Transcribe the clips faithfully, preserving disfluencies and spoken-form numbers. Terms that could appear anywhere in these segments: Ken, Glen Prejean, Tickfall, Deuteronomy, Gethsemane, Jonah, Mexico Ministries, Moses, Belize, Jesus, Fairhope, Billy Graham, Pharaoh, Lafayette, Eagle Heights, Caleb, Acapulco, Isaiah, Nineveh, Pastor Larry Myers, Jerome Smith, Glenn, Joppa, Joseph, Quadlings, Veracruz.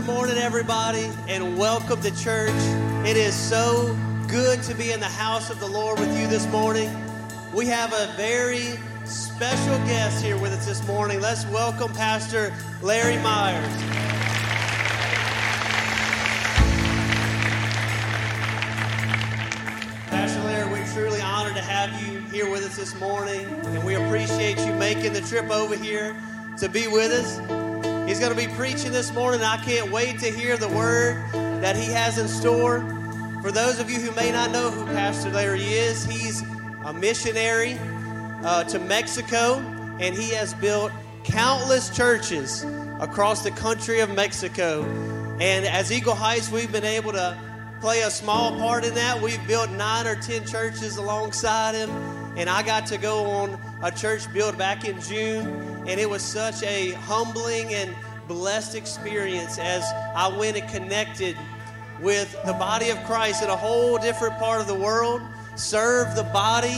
Good morning, everybody, and welcome to church. It is so good to be in the house of the Lord with you this morning. We have a very special guest here with us this morning. Let's welcome Pastor Larry Myers. Pastor Larry, we're truly honored to have you here with us this morning, and we appreciate you making the trip over here to be with us. He's going to be preaching this morning. I can't wait to hear the word that he has in store. For those of you who may not know who Pastor Larry is, he's a missionary uh, to Mexico, and he has built countless churches across the country of Mexico. And as Eagle Heights, we've been able to play a small part in that. We've built nine or ten churches alongside him, and I got to go on a church build back in June. And it was such a humbling and blessed experience as I went and connected with the body of Christ in a whole different part of the world, served the body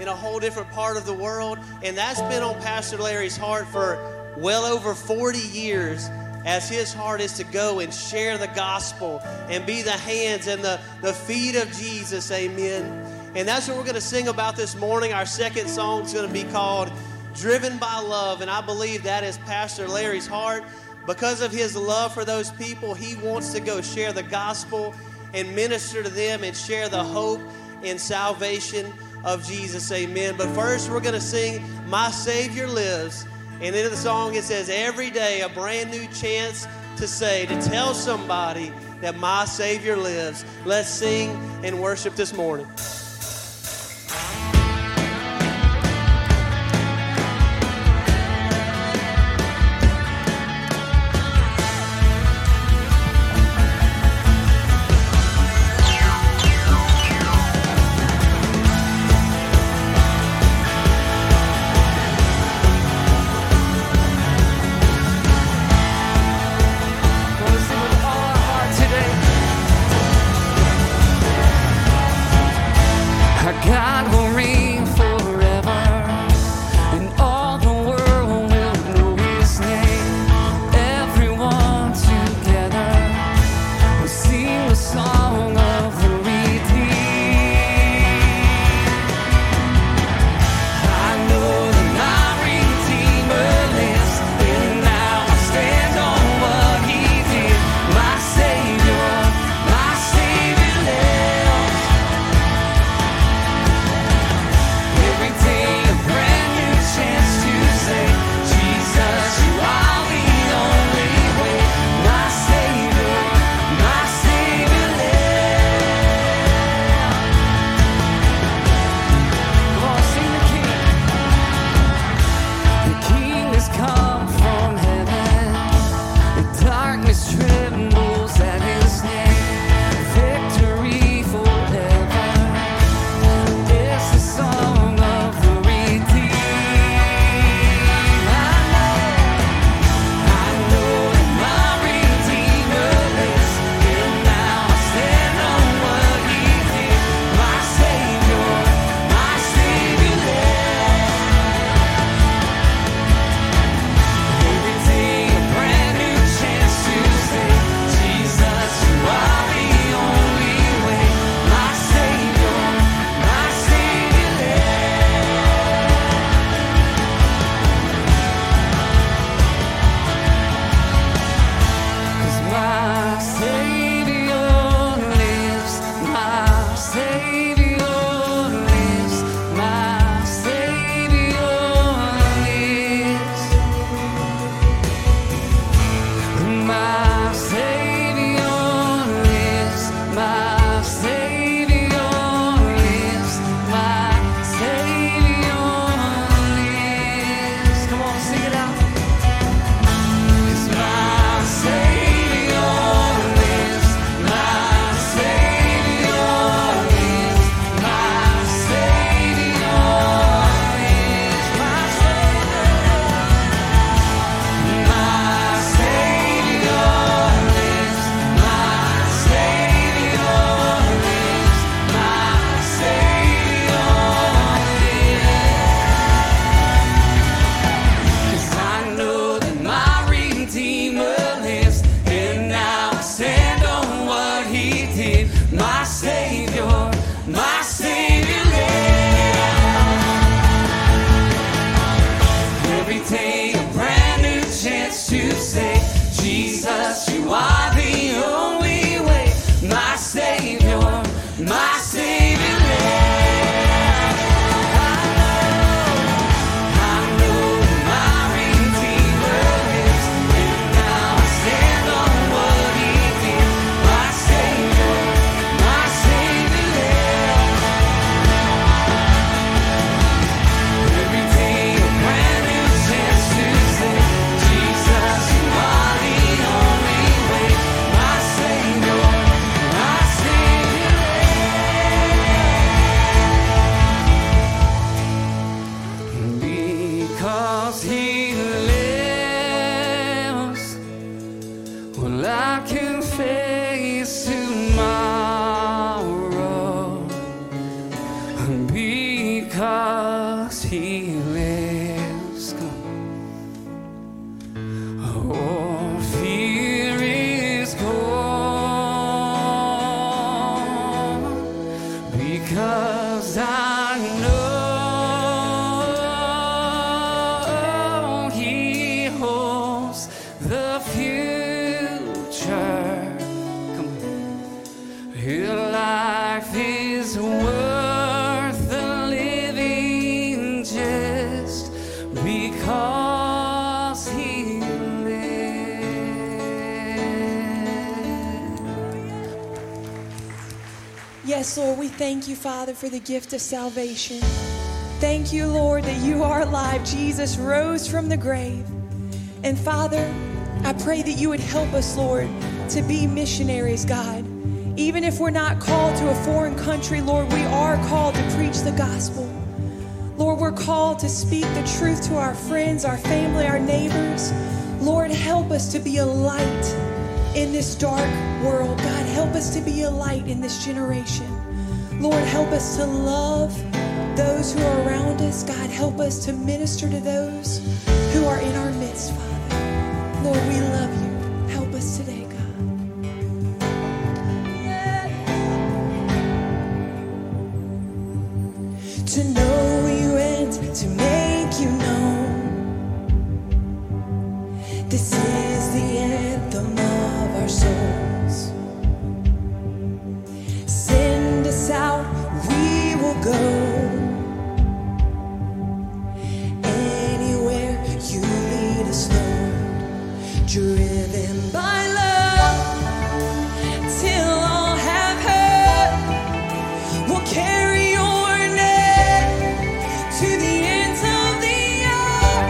in a whole different part of the world. And that's been on Pastor Larry's heart for well over forty years, as his heart is to go and share the gospel and be the hands and the, the feet of Jesus. Amen. And that's what we're going to sing about this morning. Our second song is going to be called Driven by Love, and I believe that is Pastor Larry's heart. Because of his love for those people, he wants to go share the gospel and minister to them and share the hope and salvation of Jesus. Amen. But first, we're going to sing My Savior Lives, and in the song it says, every day a brand new chance to say, to tell somebody that my Savior lives. Let's sing and worship this morning. And because he lives, all fear is gone. Because I know he holds the future. Come on. His life is worth. Yes, Lord, we thank you, Father, for the gift of salvation. Thank you, Lord, that you are alive. Jesus rose from the grave. And Father, I pray that you would help us, Lord, to be missionaries, God. Even if we're not called to a foreign country, Lord, we are called to preach the gospel. Lord, we're called to speak the truth to our friends, our family, our neighbors. Lord, help us to be a light in this dark world. God, help us to be a light in this generation. Lord, help us to love those who are around us. God, help us to minister to those who are in our midst, Father. Lord, we love you. Help us today, God. Yeah. To know you and to make you known. This is the anthem of our souls. Send us out, we will go anywhere you lead us, Lord. Driven by love, till all have heard, we'll carry your name to the ends of the earth.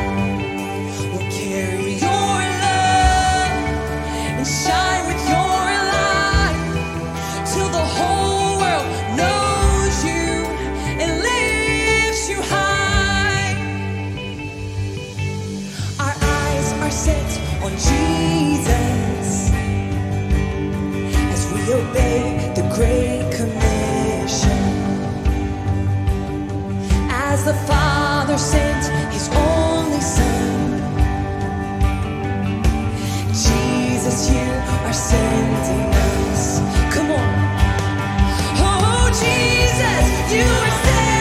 We'll carry your love and shine. On Jesus, as we obey the Great Commission, as the Father sent His only Son, Jesus, you are sending us. Come on, oh Jesus, you are sending.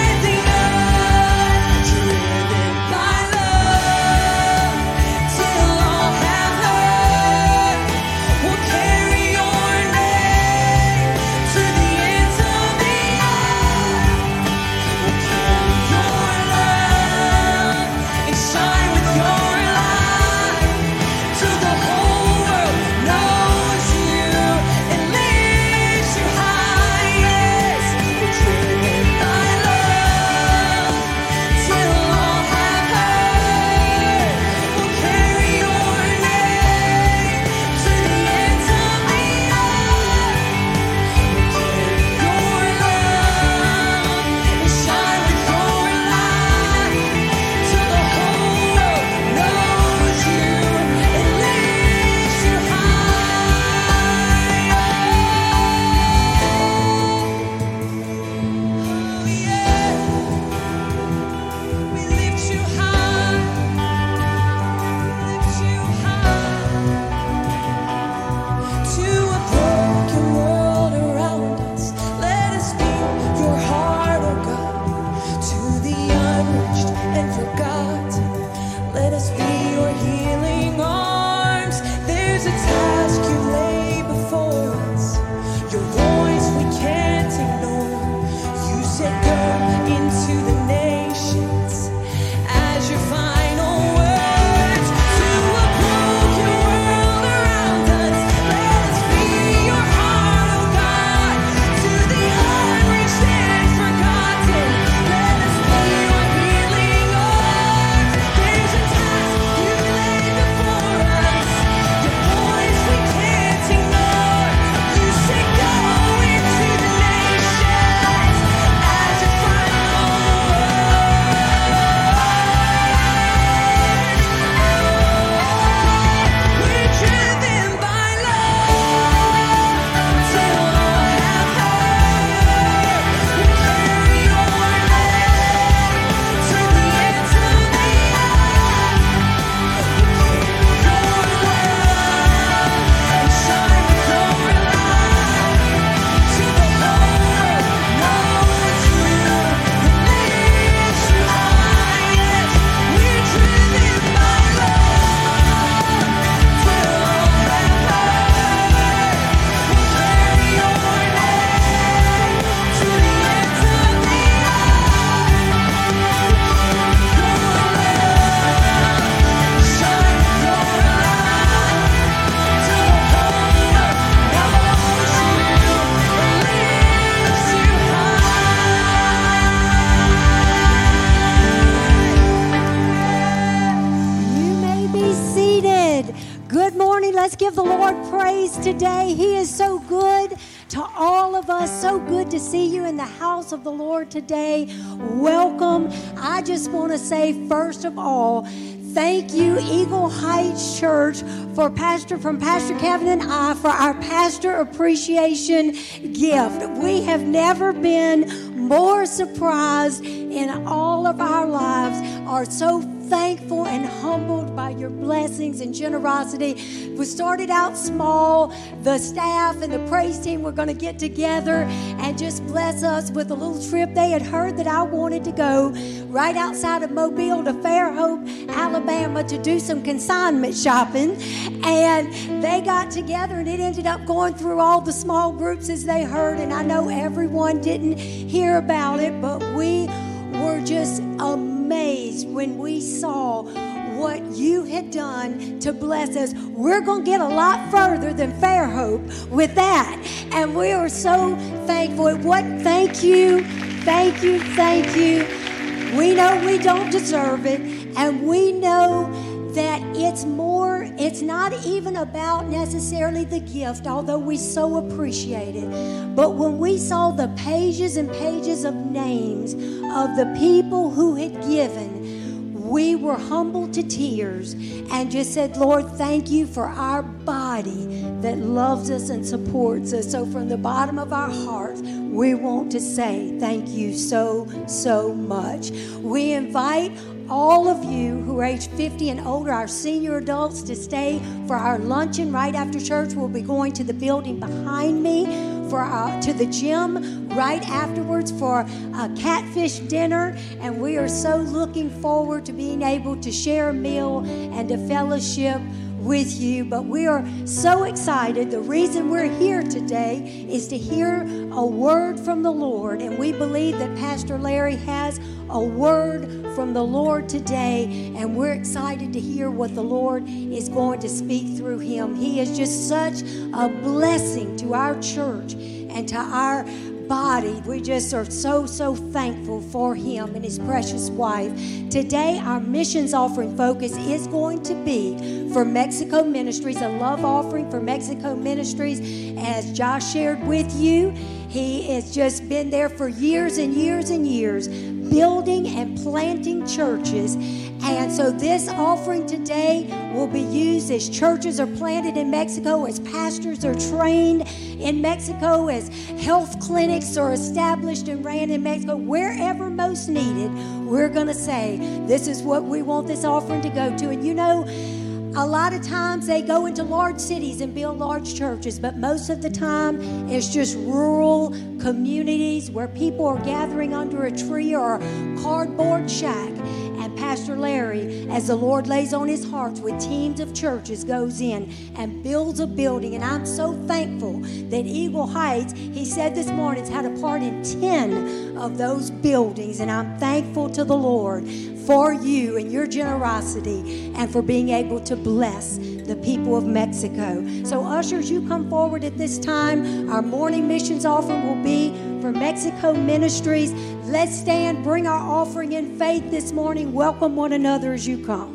Let's give the Lord praise today. He is so good to all of us. So good to see you in the house of the Lord today. Welcome. I just want to say, first of all, thank you, Eagle Heights Church, for Pastor from Pastor Kevin and I for our Pastor Appreciation gift. We have never been more surprised in all of our lives, are so thankful and humbled by your blessings and generosity. We started out small. The staff and the praise team were going to get together and just bless us with a little trip. They had heard that I wanted to go right outside of Mobile to Fairhope, Alabama, to do some consignment shopping. And they got together, and it ended up going through all the small groups as they heard. And I know everyone didn't hear about it, but we were just amazed when we saw what you had done to bless us. We're going to get a lot further than Fairhope with that. And we are so thankful. It wasn't thank you, thank you, thank you. We know we don't deserve it. And we know that it's more, it's not even about necessarily the gift, although we so appreciate it. But when we saw the pages and pages of names of the people who had given, we were humbled to tears and just said, Lord, thank you for our body that loves us and supports us. So from the bottom of our hearts, we want to say thank you so, so much. We invite all of you who are age fifty and older, our senior adults, to stay for our luncheon right after church. We'll be going to the building behind me, for our, to the gym right afterwards for a catfish dinner. And we are so looking forward to being able to share a meal and to fellowship with you. But we are so excited. The reason we're here today is to hear a word from the Lord, and we believe that Pastor Larry has a word from the Lord today, and we're excited to hear what the Lord is going to speak through him. He is just such a blessing to our church and to our body. We just are so, so thankful for him and his precious wife. Today, our missions offering focus is going to be for Mexico Ministries, a love offering for Mexico Ministries. As Josh shared with you, he has just been there for years and years and years, building and planting churches. And so this offering today will be used as churches are planted in Mexico, as pastors are trained in Mexico, as health clinics are established and ran in Mexico. Wherever most needed, we're going to say, this is what we want this offering to go to. And you know, a lot of times they go into large cities and build large churches, but most of the time it's just rural communities where people are gathering under a tree or a cardboard shack. And Pastor Larry, as the Lord lays on his heart with teams of churches, goes in and builds a building. And I'm so thankful that Eagle Heights, he said this morning, has had a part in ten of those buildings. And I'm thankful to the Lord for you and your generosity and for being able to bless the people of Mexico. So ushers, you come forward at this time. Our morning missions offering will be for Mexico Ministries. Let's stand, bring our offering in faith this morning. Welcome one another as you come.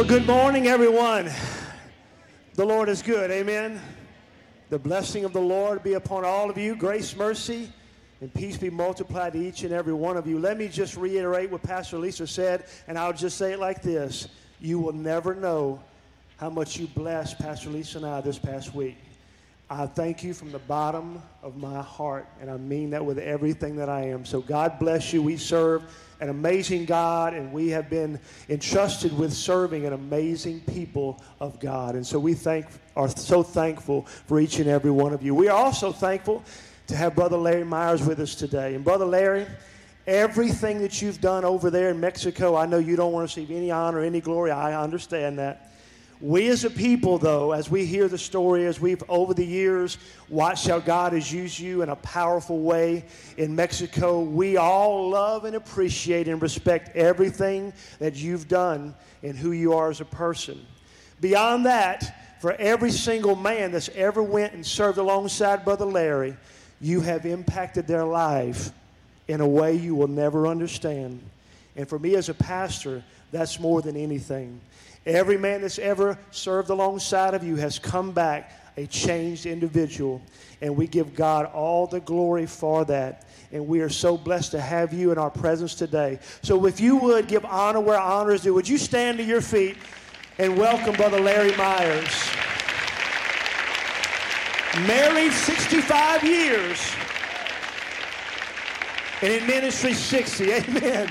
Well, good morning, everyone. The Lord is good. Amen. The blessing of the Lord be upon all of you. Grace, mercy, and peace be multiplied to each and every one of you. Let me just reiterate what Pastor Lisa said, and I'll just say it like this. You will never know how much you blessed Pastor Lisa and I this past week. I thank you from the bottom of my heart, and I mean that with everything that I am. So God bless you. We serve an amazing God, and we have been entrusted with serving an amazing people of God. And so we thank, are so thankful for each and every one of you. We are also thankful to have Brother Larry Myers with us today. And Brother Larry, everything that you've done over there in Mexico, I know you don't want to receive any honor, any glory. I understand that. We as a people, though, as we hear the story, as we've over the years watched how God has used you in a powerful way in Mexico, we all love and appreciate and respect everything that you've done and who you are as a person. Beyond that, for every single man that's ever went and served alongside Brother Larry, you have impacted their life in a way you will never understand. And for me as a pastor, that's more than anything. Every man that's ever served alongside of you has come back a changed individual, and we give God all the glory for that, and we are so blessed to have you in our presence today. So if you would give honor where honor is due, would you stand to your feet and welcome Brother Larry Myers. Married sixty-five years, and in ministry sixty, amen.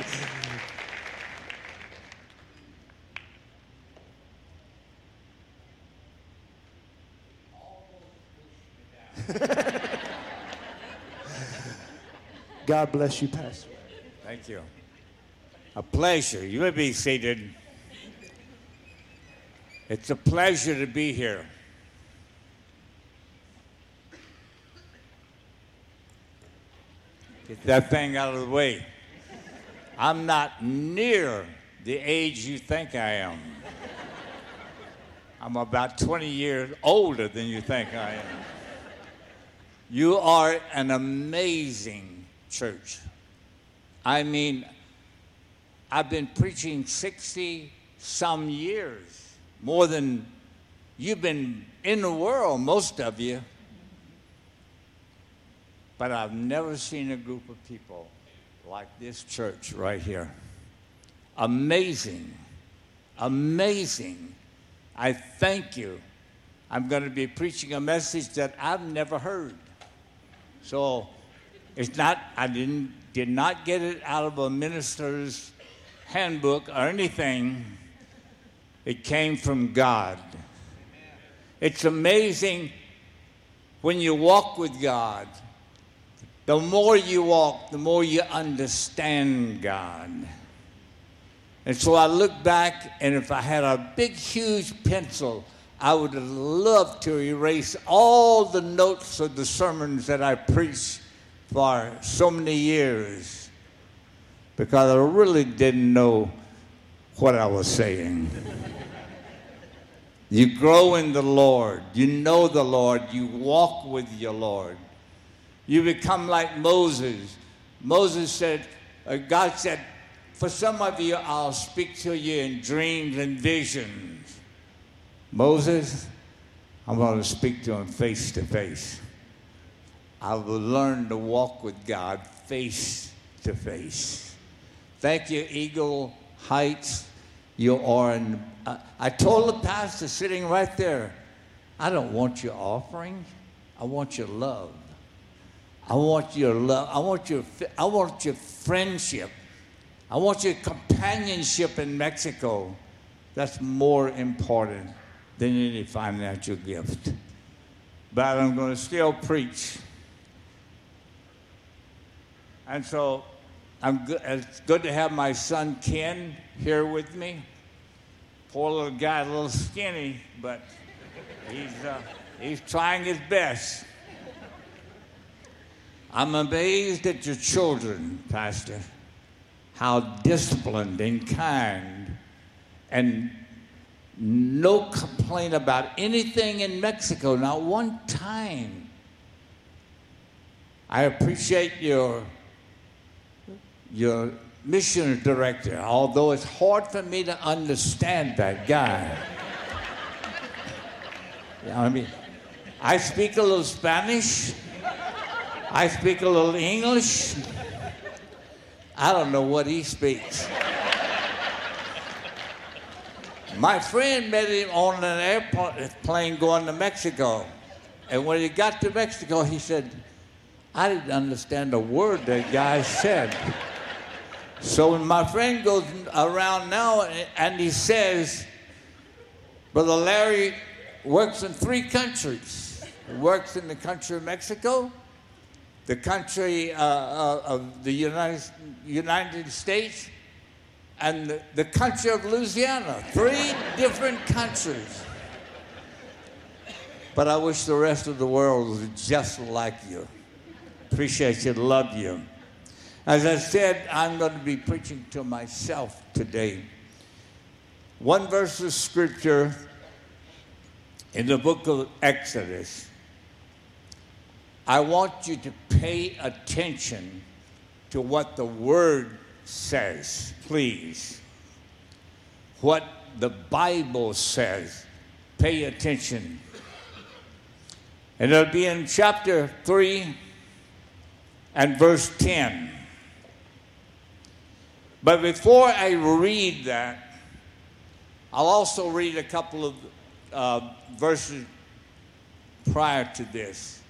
God bless you, Pastor. Thank you. A pleasure. You may be seated. It's a pleasure to be here. Get that thing out of the way. I'm not near the age you think I am. I'm about twenty years older than you think I am. You are an amazing church. I mean, I've been preaching sixty some years, more than you've been in the world, most of you. But I've never seen a group of people like this church right here. Amazing, amazing. I thank you. I'm going to be preaching a message that I've never heard. So it's not, I didn't, did not get it out of a minister's handbook or anything. It came from God. It's amazing when you walk with God. The more you walk, the more you understand God. And so I look back, and if I had a big, huge pencil, I would love to erase all the notes of the sermons that I preached for so many years, because I really didn't know what I was saying. You grow in the Lord. You know the Lord. You walk with your Lord. You become like Moses. Moses said, uh, God said, for some of you, I'll speak to you in dreams and visions. Moses, I'm going to speak to him face to face. I will learn to walk with God face to face. Thank you, Eagle Heights. You are in, I, I told the pastor sitting right there, I don't want your offering. I want your love. I want your love. I want your, I want your friendship. I want your companionship in Mexico. That's more important than any financial gift. But I'm going to still preach. And so I'm good, it's good to have my son Ken here with me. Poor little guy, a little skinny, but he's, uh, he's trying his best. I'm amazed at your children, Pastor, how disciplined and kind, and no complaint about anything in Mexico, not one time. I appreciate your, your mission director, although it's hard for me to understand that guy. You know, I mean, I speak a little Spanish. I speak a little English. I don't know what he speaks. My friend met him on an airplane going to Mexico. And when he got to Mexico, he said, I didn't understand a word that guy said. So when my friend goes around now and he says, Brother Larry works in three countries. He works in the country of Mexico, the country uh, of the United, United States, and the, the country of Louisiana. Three different countries. But I wish the rest of the world was just like you. Appreciate you, love you. As I said, I'm going to be preaching to myself today. One verse of scripture in the book of Exodus. I want you to pay attention to what the Word says, please. What the Bible says, pay attention. And it'll be in chapter three and verse ten. But before I read that, I'll also read a couple of uh, verses prior to this.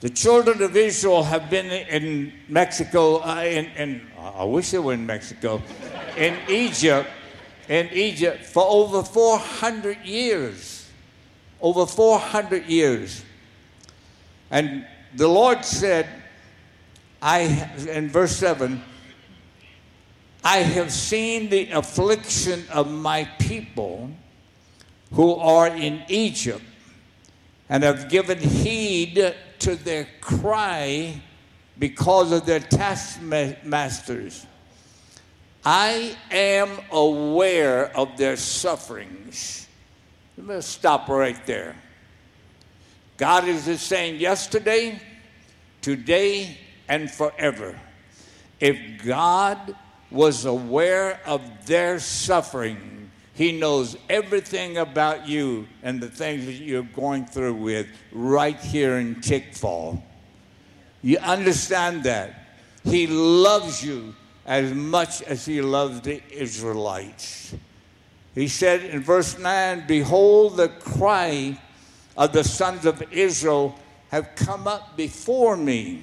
The children of Israel have been in Mexico, uh, in, in, I wish they were in Mexico, in Egypt, in Egypt for over four hundred years. Over four hundred years. And the Lord said, I, in verse seven, I have seen the affliction of my people who are in Egypt and have given heed to their cry because of their taskmasters. I am aware of their sufferings. Let me stop right there. God is the same yesterday, today, and forever. If God was aware of their suffering, He knows everything about you and the things that you're going through with right here in Tickfall. You understand that? He loves you as much as He loved the Israelites. He said in verse nine, behold, the cry of the sons of Israel have come up before me.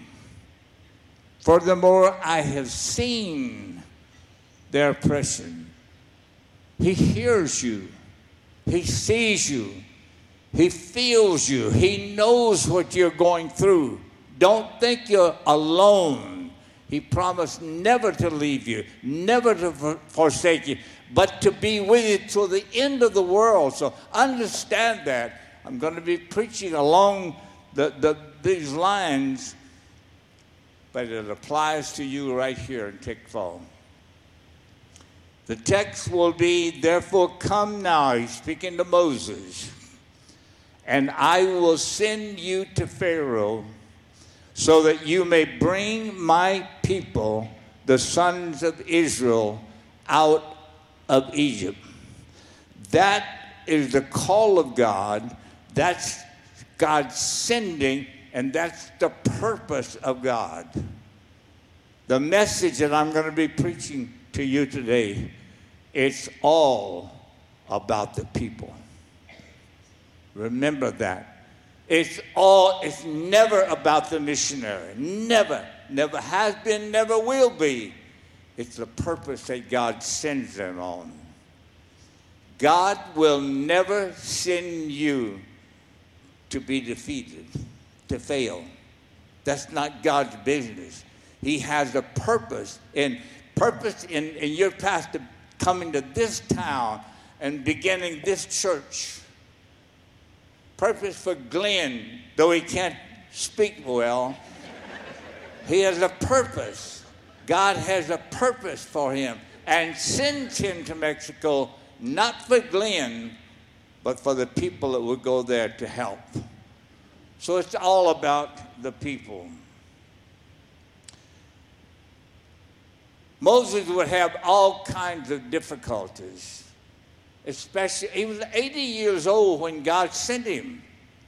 Furthermore, I have seen their oppression. He hears you. He sees you. He feels you. He knows what you're going through. Don't think you're alone. He promised never to leave you, never to forsake you, but to be with you till the end of the world. So understand that. I'm going to be preaching along the, the, these lines, but it applies to you right here in Tickfall. The text will be, therefore come now, he's speaking to Moses, and I will send you to Pharaoh so that you may bring my people, the sons of Israel, out of Egypt. That is the call of God. That's God sending, and that's the purpose of God. The message that I'm going to be preaching to you today, it's all about the people. Remember that. It's all, it's never about the missionary. Never, never has been, never will be. It's the purpose that God sends them on. God will never send you to be defeated, to fail. That's not God's business. He has a purpose in Purpose in, in your pastor coming to this town and beginning this church. Purpose for Glenn, though he can't speak well. He has a purpose. God has a purpose for him and sends him to Mexico, not for Glenn, but for the people that will go there to help. So it's all about the people. Moses would have all kinds of difficulties. Especially, he was eighty years old when God sent him.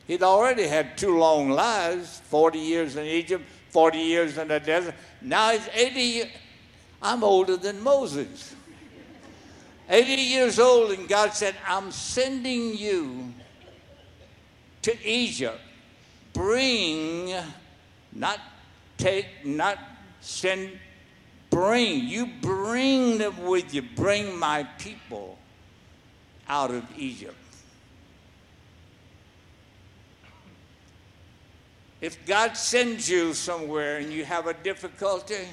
He'd already had two long lives, forty years in Egypt, forty years in the desert. Now he's eighty. I'm older than Moses. eighty years old, and God said, I'm sending you to Egypt. Bring, not take, not send, bring. You bring them with you. Bring my people out of Egypt. If God sends you somewhere and you have a difficulty,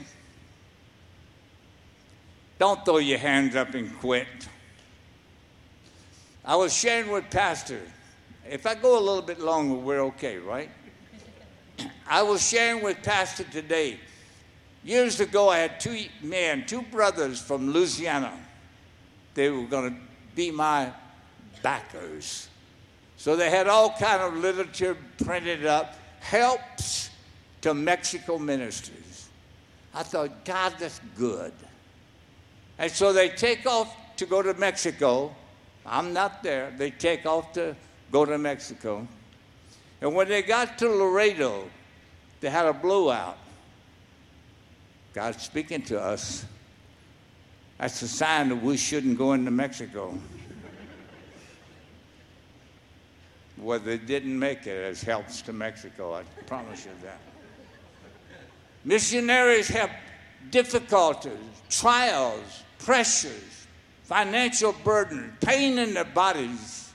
don't throw your hands up and quit. I was sharing with Pastor. If I go a little bit longer, we're okay, right? I was sharing with Pastor today. Years ago, I had two men, two brothers from Louisiana. They were going to be my backers. So they had all kind of literature printed up. Helps to Mexico Ministries. I thought, God, that's good. And so they take off to go to Mexico. I'm not there. They take off to go to Mexico. And when they got to Laredo, they had a blowout. God's speaking to us. That's a sign that we shouldn't go into Mexico. Well, they didn't make it as helps to Mexico, I promise you that. Missionaries have difficulties, trials, pressures, financial burden, pain in their bodies.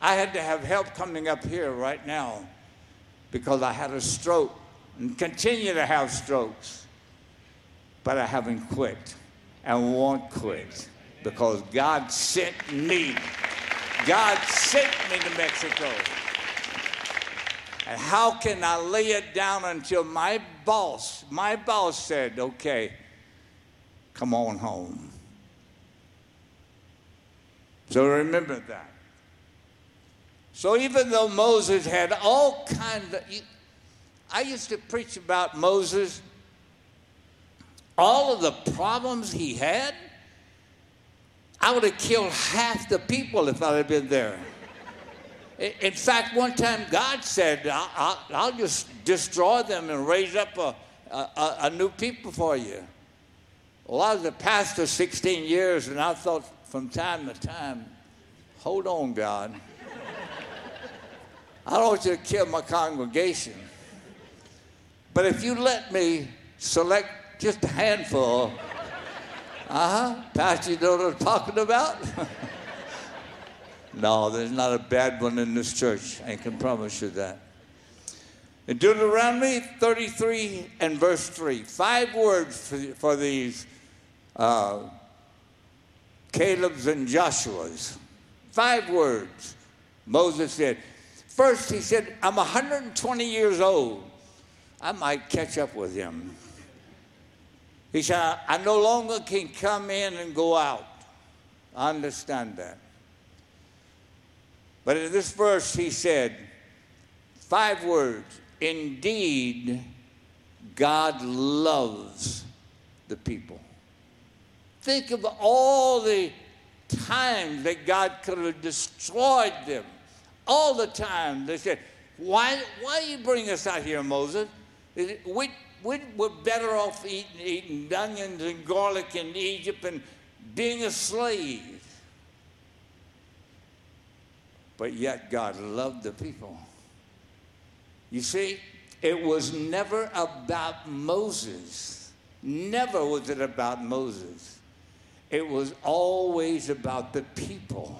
I had to have help coming up here right now because I had a stroke and continue to have strokes. But I haven't quit and won't quit because God sent me. God sent me to Mexico. And how can I lay it down until my boss, my boss said, okay, come on home. So remember that. So even though Moses had all kinds of, I used to preach about Moses, all of the problems he had. I would have killed half the people if I had been there. In fact, one time God said, I'll, I'll, I'll just destroy them and raise up a, a, a new people for you. Well, I was a pastor sixteen years, and I thought from time to time, hold on, God. I don't want you to kill my congregation. But if you let me select just a handful, Uh-huh, Pastor, you know what I'm talking about? No, there's not a bad one in this church. I can promise you that. In Deuteronomy thirty-three and verse three, five words for, for these uh, Caleb's and Joshua's. Five words, Moses said. First, he said, I'm one hundred twenty years old. I might catch up with him. He said, I no longer can come in and go out. I understand that. But in this verse, he said, five words, indeed, God loves the people. Think of all the times that God could have destroyed them. All the time. They said, why, why do you bring us out here, Moses? We... We're better off eating, eating onions and garlic in Egypt and being a slave. But yet God loved the people. You see, it was never about Moses. Never was it about Moses. It was always about the people.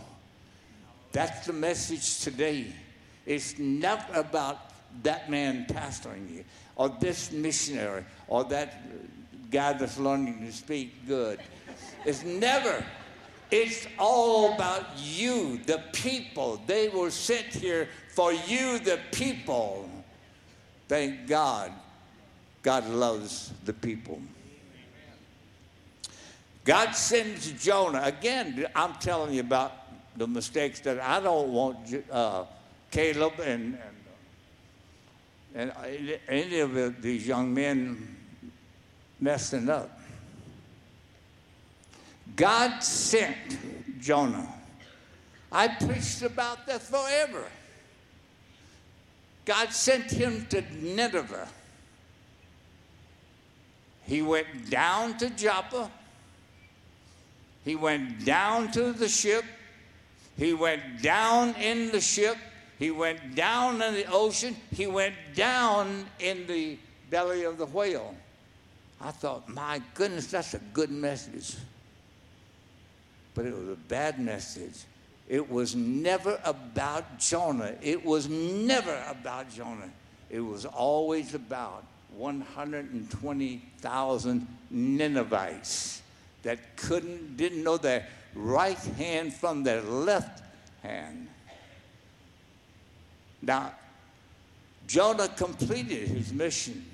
That's the message today. It's never about that man pastoring you, or this missionary, or that guy that's learning to speak good. It's never, it's all about you, the people. They were sent here for you, the people. Thank God, God loves the people. God sends Jonah. Again, I'm telling you about the mistakes that I don't want uh, Caleb and, and And any of these young men messing up. God sent Jonah. I preached about that forever. God sent him to Nineveh. He went down to Joppa. He went down to the ship. He went down in the ship. He went down in the ocean. He went down in the belly of the whale. I thought, my goodness, that's a good message. But it was a bad message. It was never about Jonah. It was never about Jonah. It was always about one hundred twenty thousand Ninevites that couldn't, didn't know their right hand from their left hand. Now, Jonah completed his mission.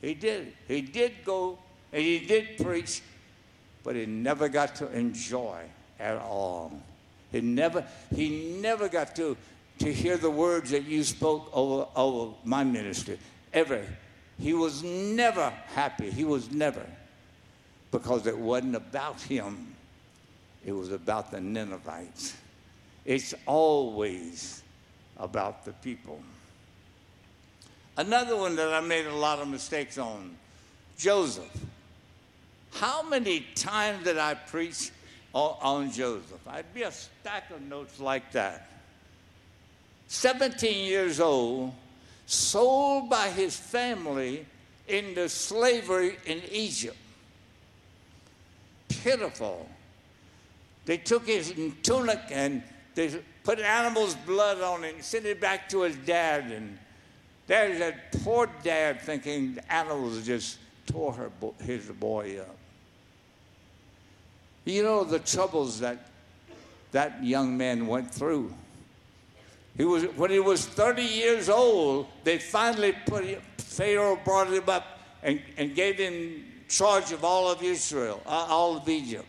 He did. He did go and he did preach, but he never got to enjoy at all. He never, he never got to, to hear the words that you spoke over, over my ministry, ever. He was never happy. He was never, because it wasn't about him. It was about the Ninevites. It's always about the people. Another one that I made a lot of mistakes on, Joseph. How many times did I preach on Joseph? I'd be a stack of notes like that. seventeen years old, sold by his family into slavery in Egypt. Pitiful. They took his tunic and they put animal's blood on it and sent it back to his dad. And there's that poor dad thinking the animals just tore her, his boy up. You know the troubles that that young man went through. He was, when he was thirty years old, they finally put him, Pharaoh brought him up and, and gave him charge of all of Israel, uh, all of Egypt.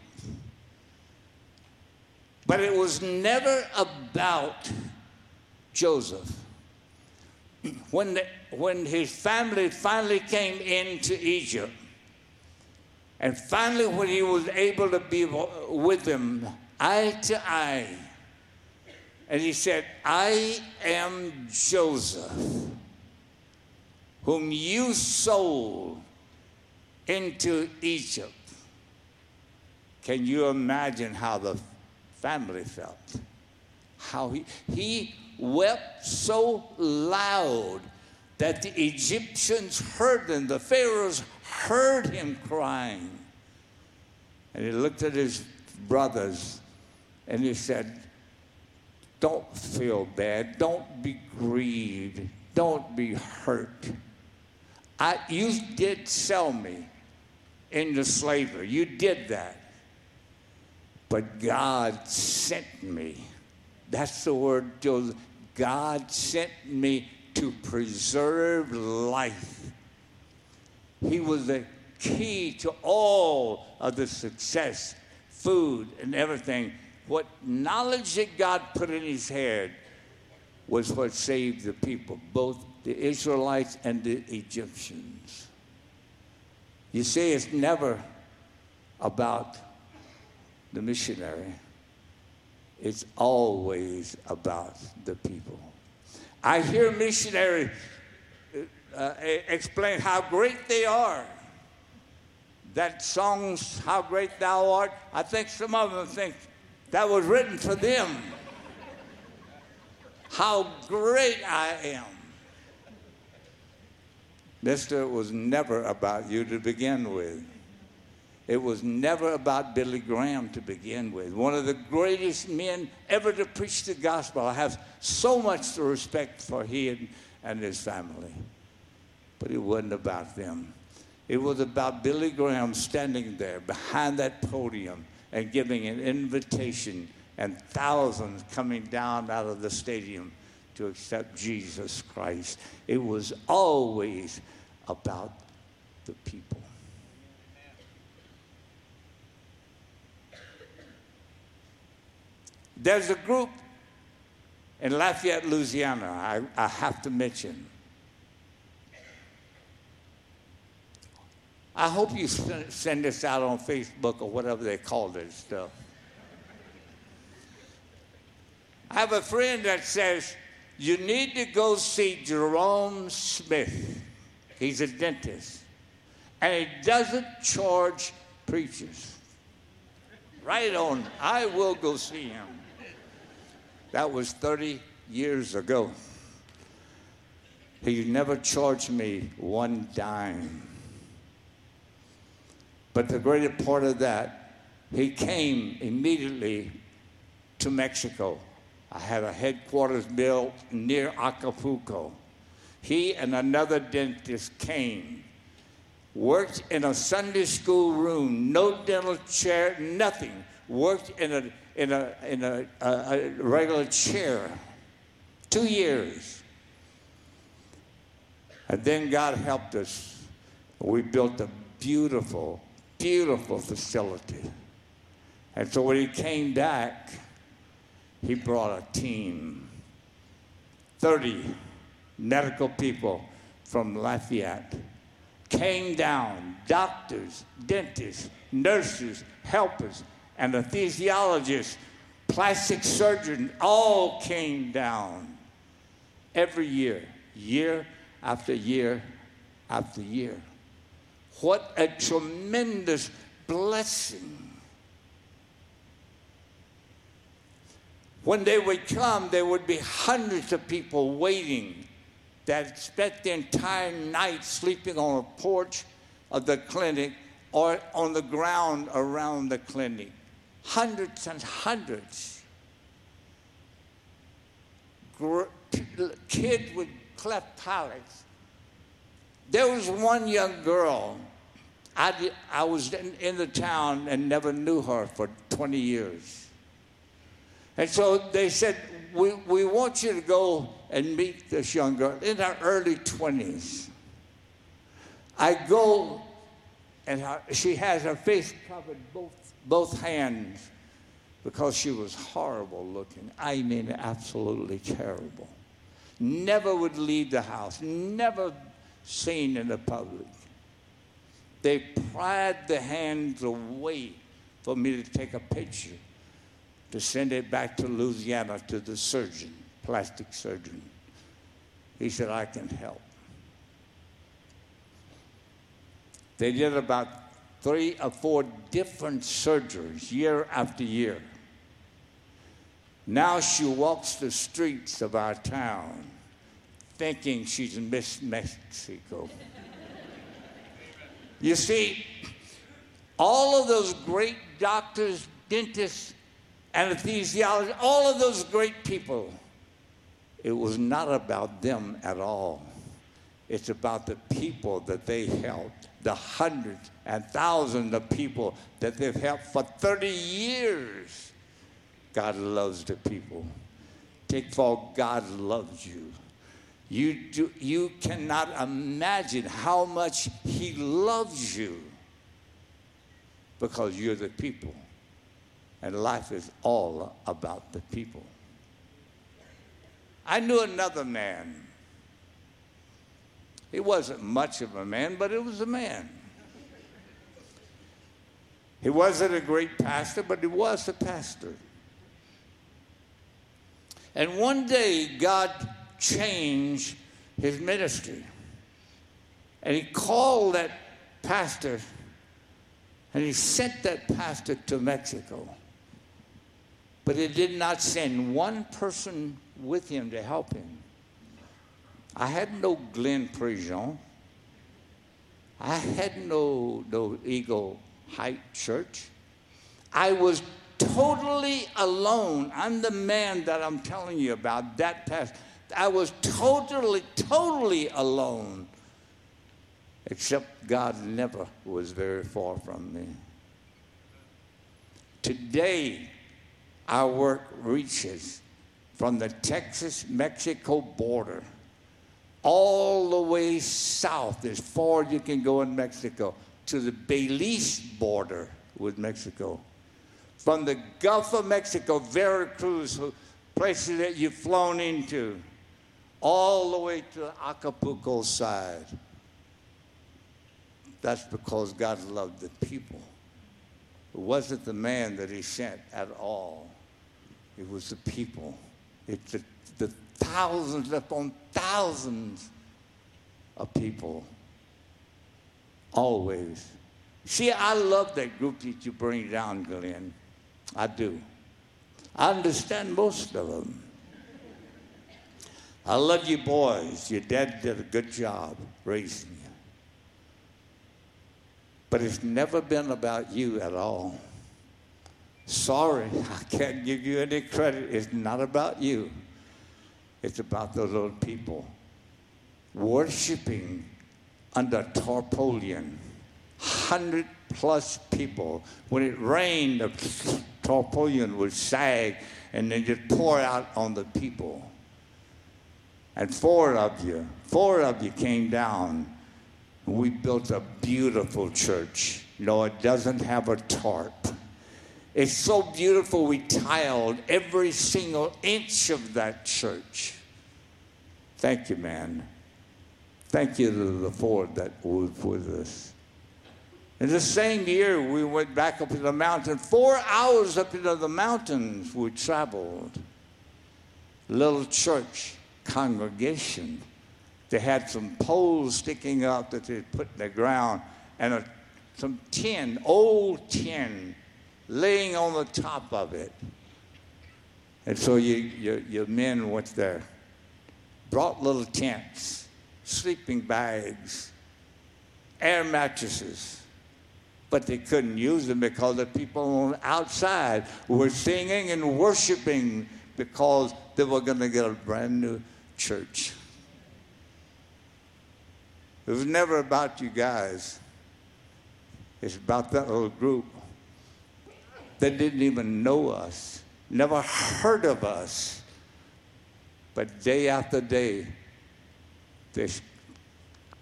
But it was never about Joseph. When, the, when his family finally came into Egypt, and finally, when he was able to be with them, eye to eye, and he said, I am Joseph, whom you sold into Egypt. Can you imagine how the family felt? How he, he wept so loud that the Egyptians heard him, the Pharaohs heard him crying. And he looked at his brothers and he said, don't feel bad. Don't be grieved. Don't be hurt. I, you did sell me into slavery. You did that. But God sent me. That's the word, Joseph. God sent me to preserve life. He was the key to all of the success, food, and everything. What knowledge that God put in his head was what saved the people, both the Israelites and the Egyptians. You see, it's never about the missionary. It's always about the people. I hear missionaries Uh, explain how great they are. That song, How Great Thou Art, I think some of them think that was written for them. How great I am. Mister, it was never about you to begin with. It was never about Billy Graham to begin with. One of the greatest men ever to preach the gospel. I have so much respect for him and his family. But it wasn't about them. It was about Billy Graham standing there behind that podium and giving an invitation and thousands coming down out of the stadium to accept Jesus Christ. It was always about the people. There's a group in Lafayette, Louisiana, I, I have to mention. I hope you send this out on Facebook or whatever they call this stuff. I have a friend that says, you need to go see Jerome Smith. He's a dentist. And he doesn't charge preachers. Right on. I will go see him. That was thirty years ago. He never charged me one dime. But the greater part of that, he came immediately to Mexico. I had a headquarters bill near Acapulco. He and another dentist came, worked in a Sunday school room, no dental chair, nothing. Worked in a in a in a, a, a regular chair, two years. And then God helped us. We built a beautiful, beautiful facility. And so when he came back, he brought a team, thirty medical people from Lafayette, came down, doctors, dentists, nurses, helpers, and anesthesiologists, plastic surgeons, all came down every year, year after year after year. What a tremendous blessing. When they would come, there would be hundreds of people waiting that spent the entire night sleeping on a porch of the clinic or on the ground around the clinic. Hundreds and hundreds. Kids with cleft palates. There was one young girl. I, did, I was in, in the town and never knew her for twenty years. And so they said, we, we want you to go and meet this young girl in her early twenties. I go, and her, she has her face covered both, both hands because she was horrible looking. I mean, absolutely terrible. Never would leave the house, never seen in the public. They pried the hands away for me to take a picture, to send it back to Louisiana to the surgeon, plastic surgeon. He said, I can help. They did about three or four different surgeries year after year. Now she walks the streets of our town thinking she's Miss Mexico. You see, all of those great doctors, dentists, anesthesiologists, all of those great people, it was not about them at all. It's about the people that they helped, the hundreds and thousands of people that they've helped for thirty years. God loves the people. Tickfall, God loves you. You, do, you cannot imagine how much he loves you because you're the people. And life is all about the people. I knew another man. He wasn't much of a man, but it was a man. He wasn't a great pastor, but he was a pastor. And one day, God changed his ministry. And he called that pastor, and he sent that pastor to Mexico. But it did not send one person with him to help him. I had no Glen Prejean. I had no, no Eagle Heights church. I was totally alone. I'm the man that I'm telling you about, that pastor. I was totally, totally alone. Except God never was very far from me. Today, our work reaches from the Texas-Mexico border all the way south, as far as you can go in Mexico, to the Belize border with Mexico. From the Gulf of Mexico, Veracruz, places that you've flown into, all the way to the Acapulco side. That's because God loved the people. It wasn't the man that he sent at all. It was the people. It's the, the thousands upon thousands of people. Always. See, I love that group that you bring down, Glenn. I do. I understand most of them. I love you boys. Your dad did a good job raising you. But it's never been about you at all. Sorry, I can't give you any credit. It's not about you. It's about those little people worshiping under tarpaulin. Hundred plus people. When it rained, the tarpaulin would sag and then just pour out on the people. And four of you, four of you came down. We built a beautiful church. No, it doesn't have a tarp. It's so beautiful we tiled every single inch of that church. Thank you, man. Thank you to the four that were with us. In the same year, we went back up to the mountain. Four hours up into the mountains we traveled. Little church congregation. They had some poles sticking up that they put in the ground and a, some tin, old tin, laying on the top of it. And so you, you, your men went there, brought little tents, sleeping bags, air mattresses. But they couldn't use them because the people on the outside were singing and worshiping because they were going to get a brand new church. It was never about you guys. It's about that little group. They didn't even know us, never heard of us. But day after day, they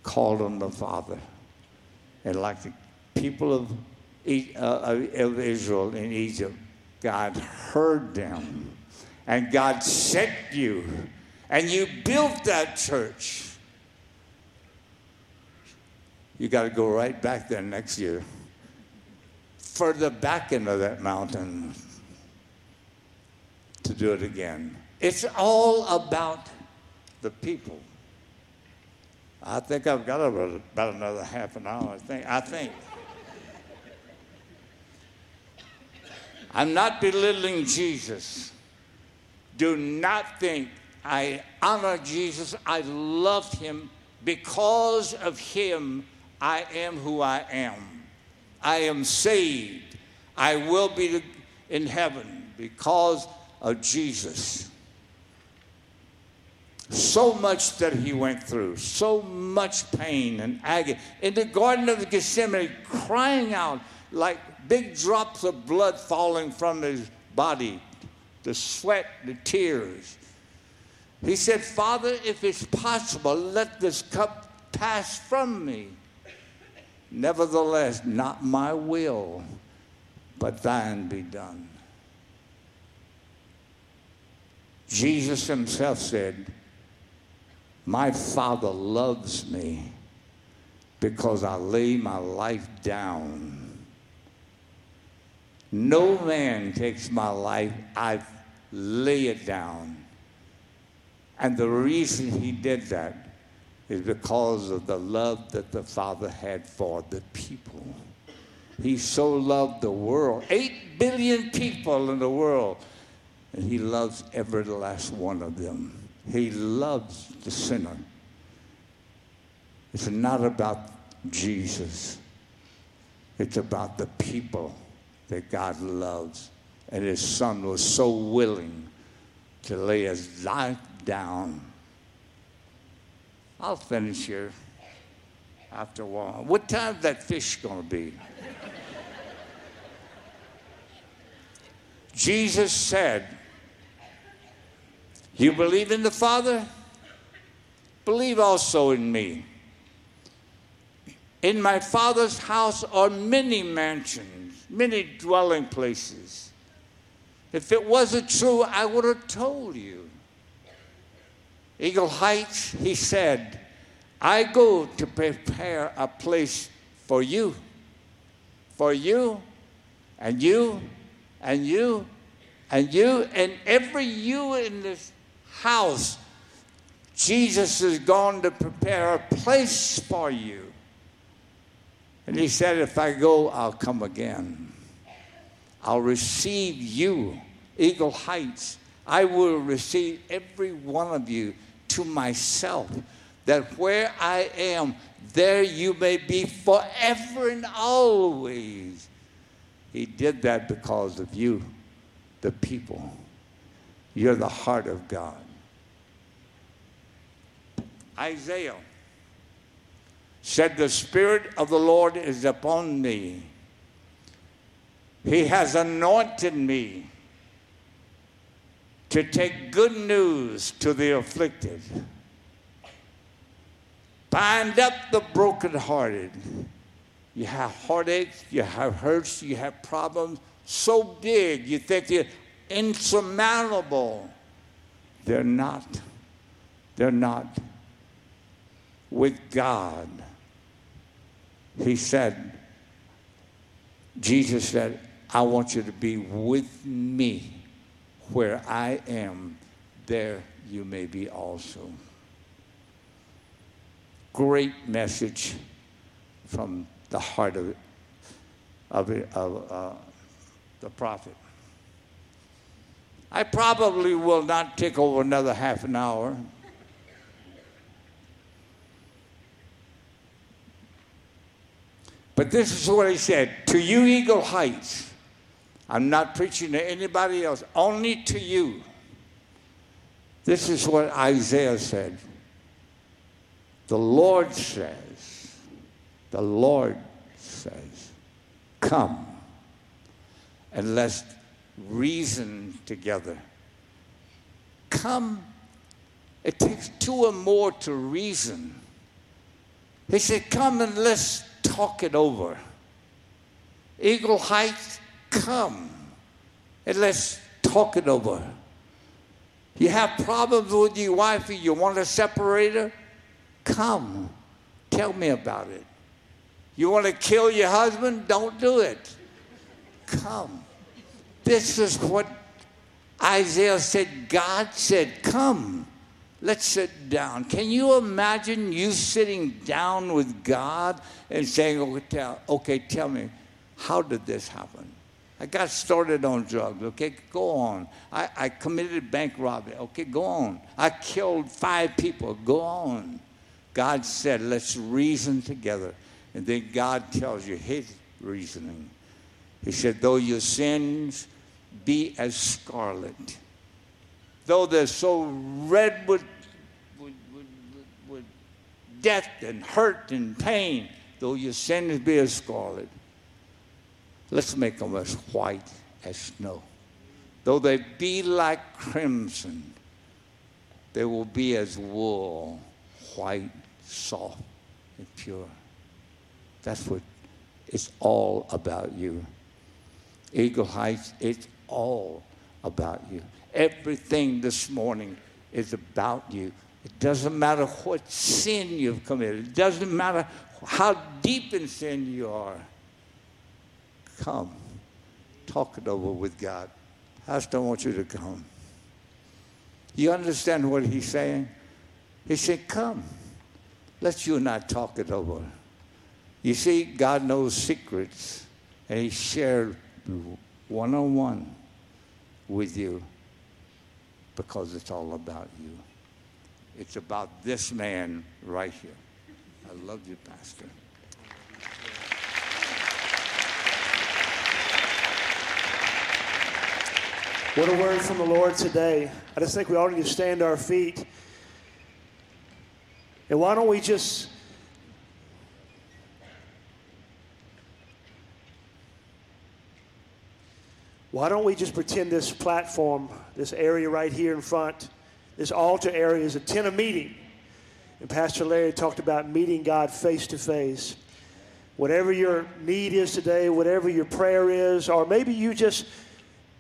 called on the Father. And like the people of, uh, of Israel in Egypt, God heard them. And God sent you. And you built that church. You got to go right back there next year. Further back into that mountain to do it again. It's all about the people. I think I've got about another half an hour. I think. I think. I'm not belittling Jesus. Do not think I honor Jesus. I love him. Because of him, I am who I am. I am saved. I will be in heaven because of Jesus. So much that he went through, so much pain and agony. In the Garden of Gethsemane, crying out like big drops of blood falling from his body, the sweat, the tears. He said, Father, if it's possible, let this cup pass from me. Nevertheless, not my will, but thine be done. Jesus himself said, my Father loves me because I lay my life down. No man takes my life, I lay it down. And the reason he did that is because of the love that the Father had for the people. He so loved the world. Eight billion people in the world. And he loves every last one of them. He loves the sinner. It's not about Jesus. It's about the people that God loves. And his son was so willing to lay his life down. I'll finish here after a while. What time is that fish going to be? Jesus said, you believe in the Father? Believe also in me. In my Father's house are many mansions, many dwelling places. If it wasn't true, I would have told you. Eagle Heights, he said, I go to prepare a place for you, for you, and you, and you, and you, and every you in this house. Jesus is gone to prepare a place for you. And he said, if I go, I'll come again. I'll receive you, Eagle Heights. I will receive every one of you to myself, that where I am, there you may be forever and always. He did that because of you, the people. You're the heart of God. Isaiah said, the Spirit of the Lord is upon me. He has anointed me to take good news to the afflicted, bind up the brokenhearted. You have heartaches, you have hurts, you have problems so big you think they're insurmountable. They're not. They're not. With God, he said, Jesus said, I want you to be with me where I am. There you may be also. Great message from the heart of, of, of uh, the prophet. I probably will not take over another half an hour. But this is what he said, to you, Eagle Heights. I'm not preaching to anybody else, only to you. This is what Isaiah said. The Lord says, the Lord says, come and let's reason together. Come. It takes two or more to reason. He said, come and let's talk it over. Eagle Heights, come and let's talk it over. You have problems with your wife and you want to separate her? Come, tell me about it. You want to kill your husband? Don't do it. Come. This is what Isaiah said. God said, come, let's sit down. Can you imagine you sitting down with God and saying, okay tell, okay, tell me, how did this happen? I got started on drugs. Okay, go on. I, I committed bank robbery. Okay, go on. I killed five people. Go on. God said, let's reason together. And then God tells you his reasoning. He said, though your sins be as scarlet, though they're so red with, with, with, with death and hurt and pain, though your sins be as scarlet, let's make them as white as snow. Though they be like crimson, they will be as wool, white, soft, and pure. That's what it's all about you. Eagle Heights, it's all about you. Everything this morning is about you. It doesn't matter what sin you've committed. It doesn't matter how deep in sin you are. Come. Talk it over with God. I just don't want you to come. You understand what he's saying? He said, come. Let you and I talk it over. You see, God knows secrets, and he shared one-on-one with you. Because it's all about you. It's about this man right here. I love you, Pastor. What a word from the Lord today. I just think we all need to stand to our feet. And why don't we just... Why don't we just pretend this platform, this area right here in front, this altar area is a tent of meeting. And Pastor Larry talked about meeting God face to face. Whatever your need is today, whatever your prayer is, or maybe you just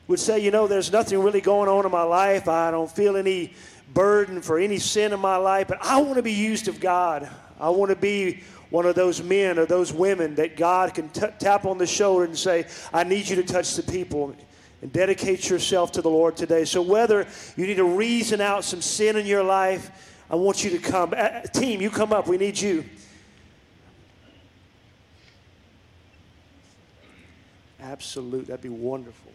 would say, you know, there's nothing really going on in my life. I don't feel any burden for any sin in my life, but I want to be used of God. I want to be one of those men or those women that God can t- tap on the shoulder and say, I need you to touch the people. And dedicate yourself to the Lord today. So whether you need to reason out some sin in your life, I want you to come. Uh, team, you come up. We need you. Absolute. That'd be wonderful.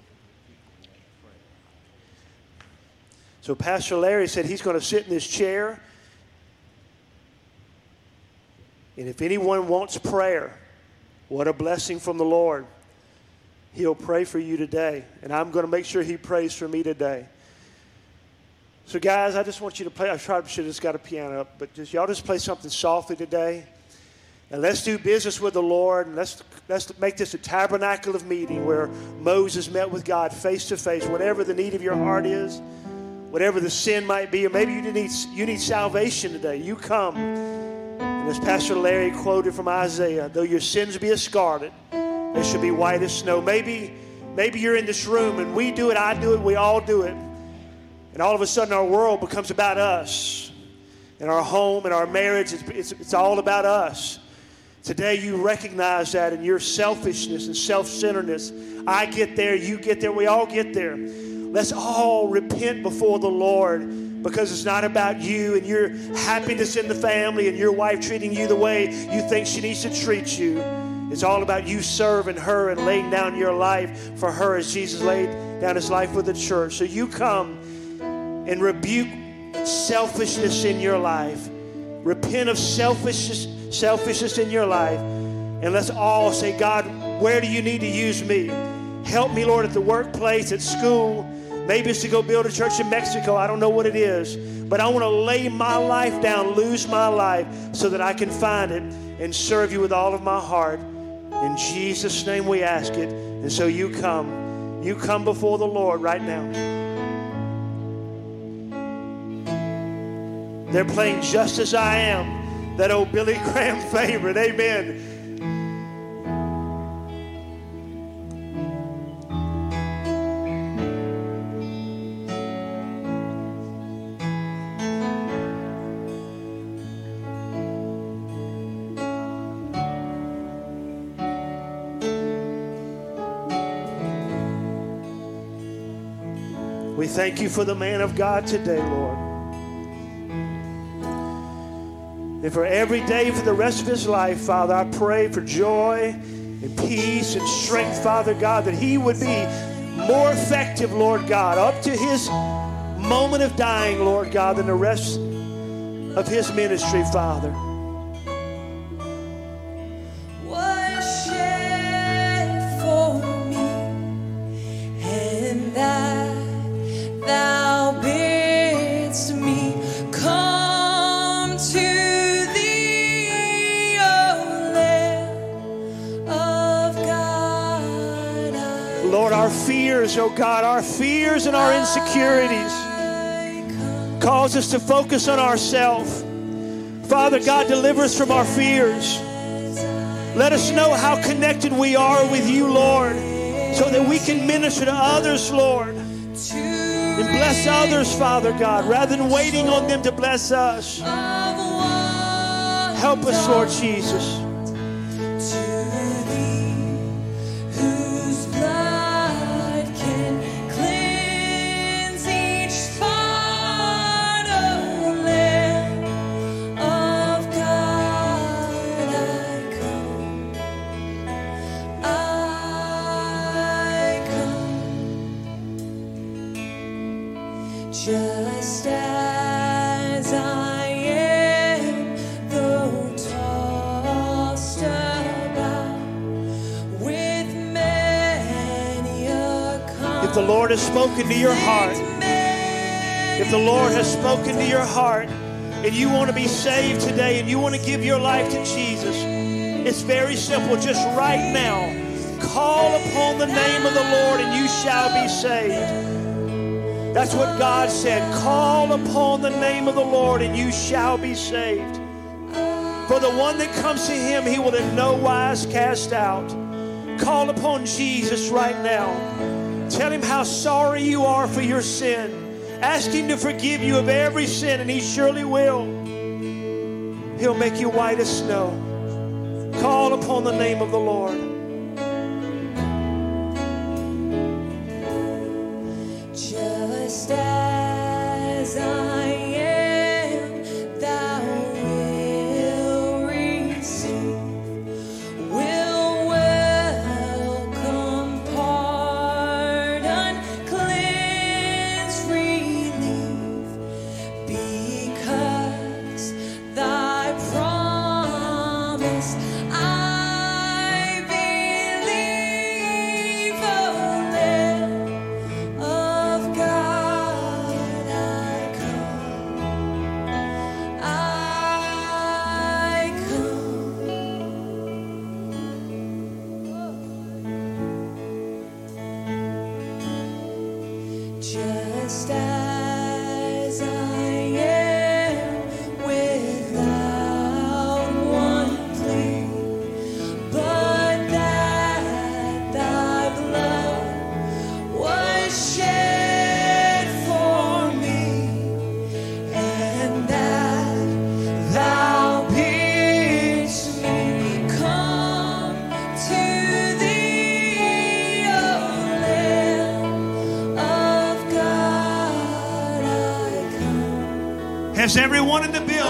So Pastor Larry said he's going to sit in this chair. And if anyone wants prayer, what a blessing from the Lord. He'll pray for you today, and I'm going to make sure he prays for me today. So, guys, I just want you to play. I probably should have just got a piano up, but just y'all just play something softly today. And let's do business with the Lord, and let's let's make this a tabernacle of meeting where Moses met with God face to face. Whatever the need of your heart is, whatever the sin might be, or maybe you need you need salvation today. You come, and as Pastor Larry quoted from Isaiah, "Though your sins be as scarlet, it should be white as snow." Maybe, maybe you're in this room and we do it, I do it, we all do it. And all of a sudden our world becomes about us. And our home and our marriage, it's, it's, it's all about us. Today you recognize that in your selfishness and self-centeredness. I get there, you get there, we all get there. Let's all repent before the Lord. Because it's not about you and your happiness in the family and your wife treating you the way you think she needs to treat you. It's all about you serving her and laying down your life for her as Jesus laid down his life for the church. So you come and rebuke selfishness in your life. Repent of selfishness, selfishness in your life. And let's all say, God, where do you need to use me? Help me, Lord, at the workplace, at school. Maybe it's to go build a church in Mexico. I don't know what it is. But I want to lay my life down, lose my life so that I can find it and serve you with all of my heart. In Jesus' name we ask it. And so you come. You come before the Lord right now. They're playing Just As I Am, that old Billy Graham favorite. Amen. Thank you for the man of God today, Lord. And for every day for the rest of his life, Father, I pray for joy and peace and strength, Father God, that he would be more effective, Lord God, up to his moment of dying, Lord God, than the rest of his ministry, Father. Oh God, our fears and our insecurities cause us to focus on ourselves. Father God, deliver us from our fears. Let us know how connected we are with you, Lord, so that we can minister to others, Lord, and bless others, Father God, rather than waiting on them to bless us. Help us, Lord Jesus. Has spoken to your heart, if the Lord has spoken to your heart and you want to be saved today and you want to give your life to Jesus, it's very simple. Just right now, call upon the name of the Lord and you shall be saved. That's what God said. Call upon the name of the Lord and you shall be saved. For the one that comes to him, he will in no wise cast out. Call upon Jesus right now. Tell him how sorry you are for your sin. Ask him to forgive you of every sin, and he surely will. He'll make you white as snow. Call upon the name of the Lord. Just as I am, thou will receive, will welcome, pardon, cleanse, relieve, because thy promise I believe. O Lamb of God, I come, I come. Just as I am, without one plea, but that thy blood was shed for me, and that thou pierced me. Come to thee, O Lamb of God, I come. Has everyone in the building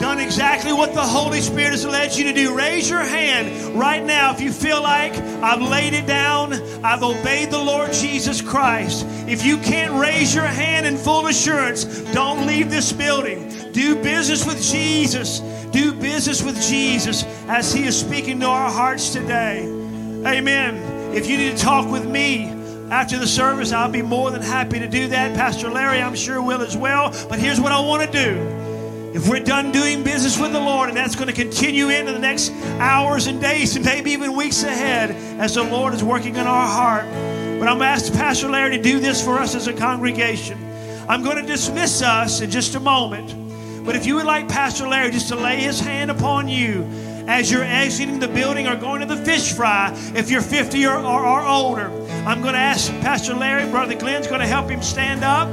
done exactly what the Holy Spirit has led you to do? Raise your hand right now if you feel like I've laid it down, I've obeyed the Lord Jesus Christ. If you can't raise your hand in full assurance, don't leave this building. Do business with Jesus. Do business with Jesus as He is speaking to our hearts today. Amen. If you need to talk with me after the service, I'll be more than happy to do that. Pastor Larry, I'm sure, will as well. But here's what I want to do. If we're done doing business with the Lord, and that's going to continue into the next hours and days and maybe even weeks ahead as the Lord is working in our heart. But I'm going to ask Pastor Larry to do this for us as a congregation. I'm going to dismiss us in just a moment. But if you would like Pastor Larry just to lay his hand upon you as you're exiting the building or going to the fish fry, if you're fifty or, or, or older, I'm going to ask Pastor Larry, Brother Glenn's going to help him stand up.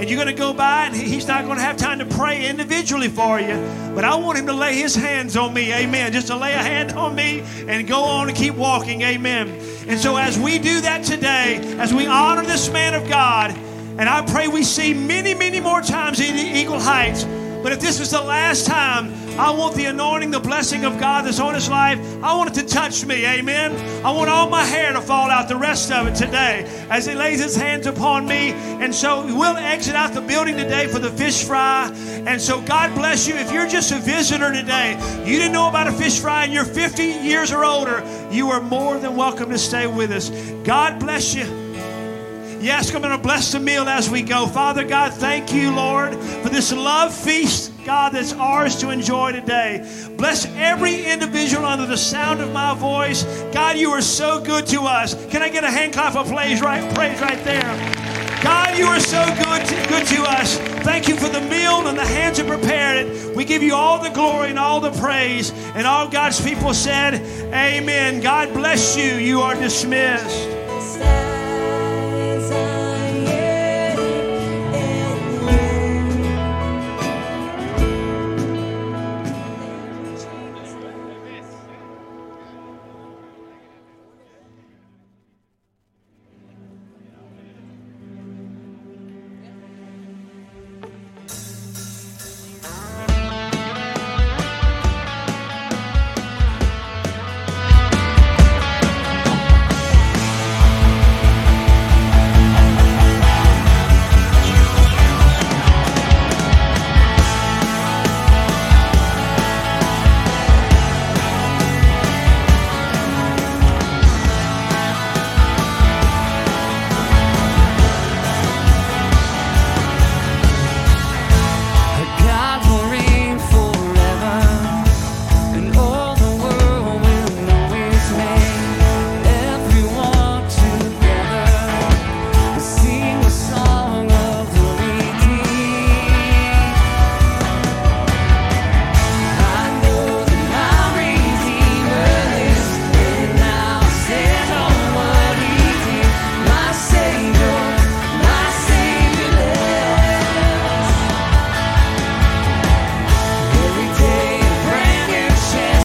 And you're going to go by, and he's not going to have time to pray individually for you. But I want him to lay his hands on me, amen. Just to lay a hand on me and go on and keep walking, amen. And so as we do that today, as we honor this man of God, and I pray we see many, many more times in Eagle Heights. But if this was the last time, I want the anointing, the blessing of God that's on his life, I want it to touch me, amen. I want all my hair to fall out, the rest of it today, as he lays his hands upon me. And so we'll exit out the building today for the fish fry. And so God bless you. If you're just a visitor today, you didn't know about a fish fry, and you're fifty years or older, you are more than welcome to stay with us. God bless you. Yes, I'm going to bless the meal as we go. Father God, thank you, Lord, for this love feast, God, that's ours to enjoy today. Bless every individual under the sound of my voice. God, you are so good to us. Can I get a hand clap of praise right, praise right there? God, you are so good to, good to us. Thank you for the meal and the hands that prepared it. We give you all the glory and all the praise. And all God's people said, amen. God bless you. You are dismissed.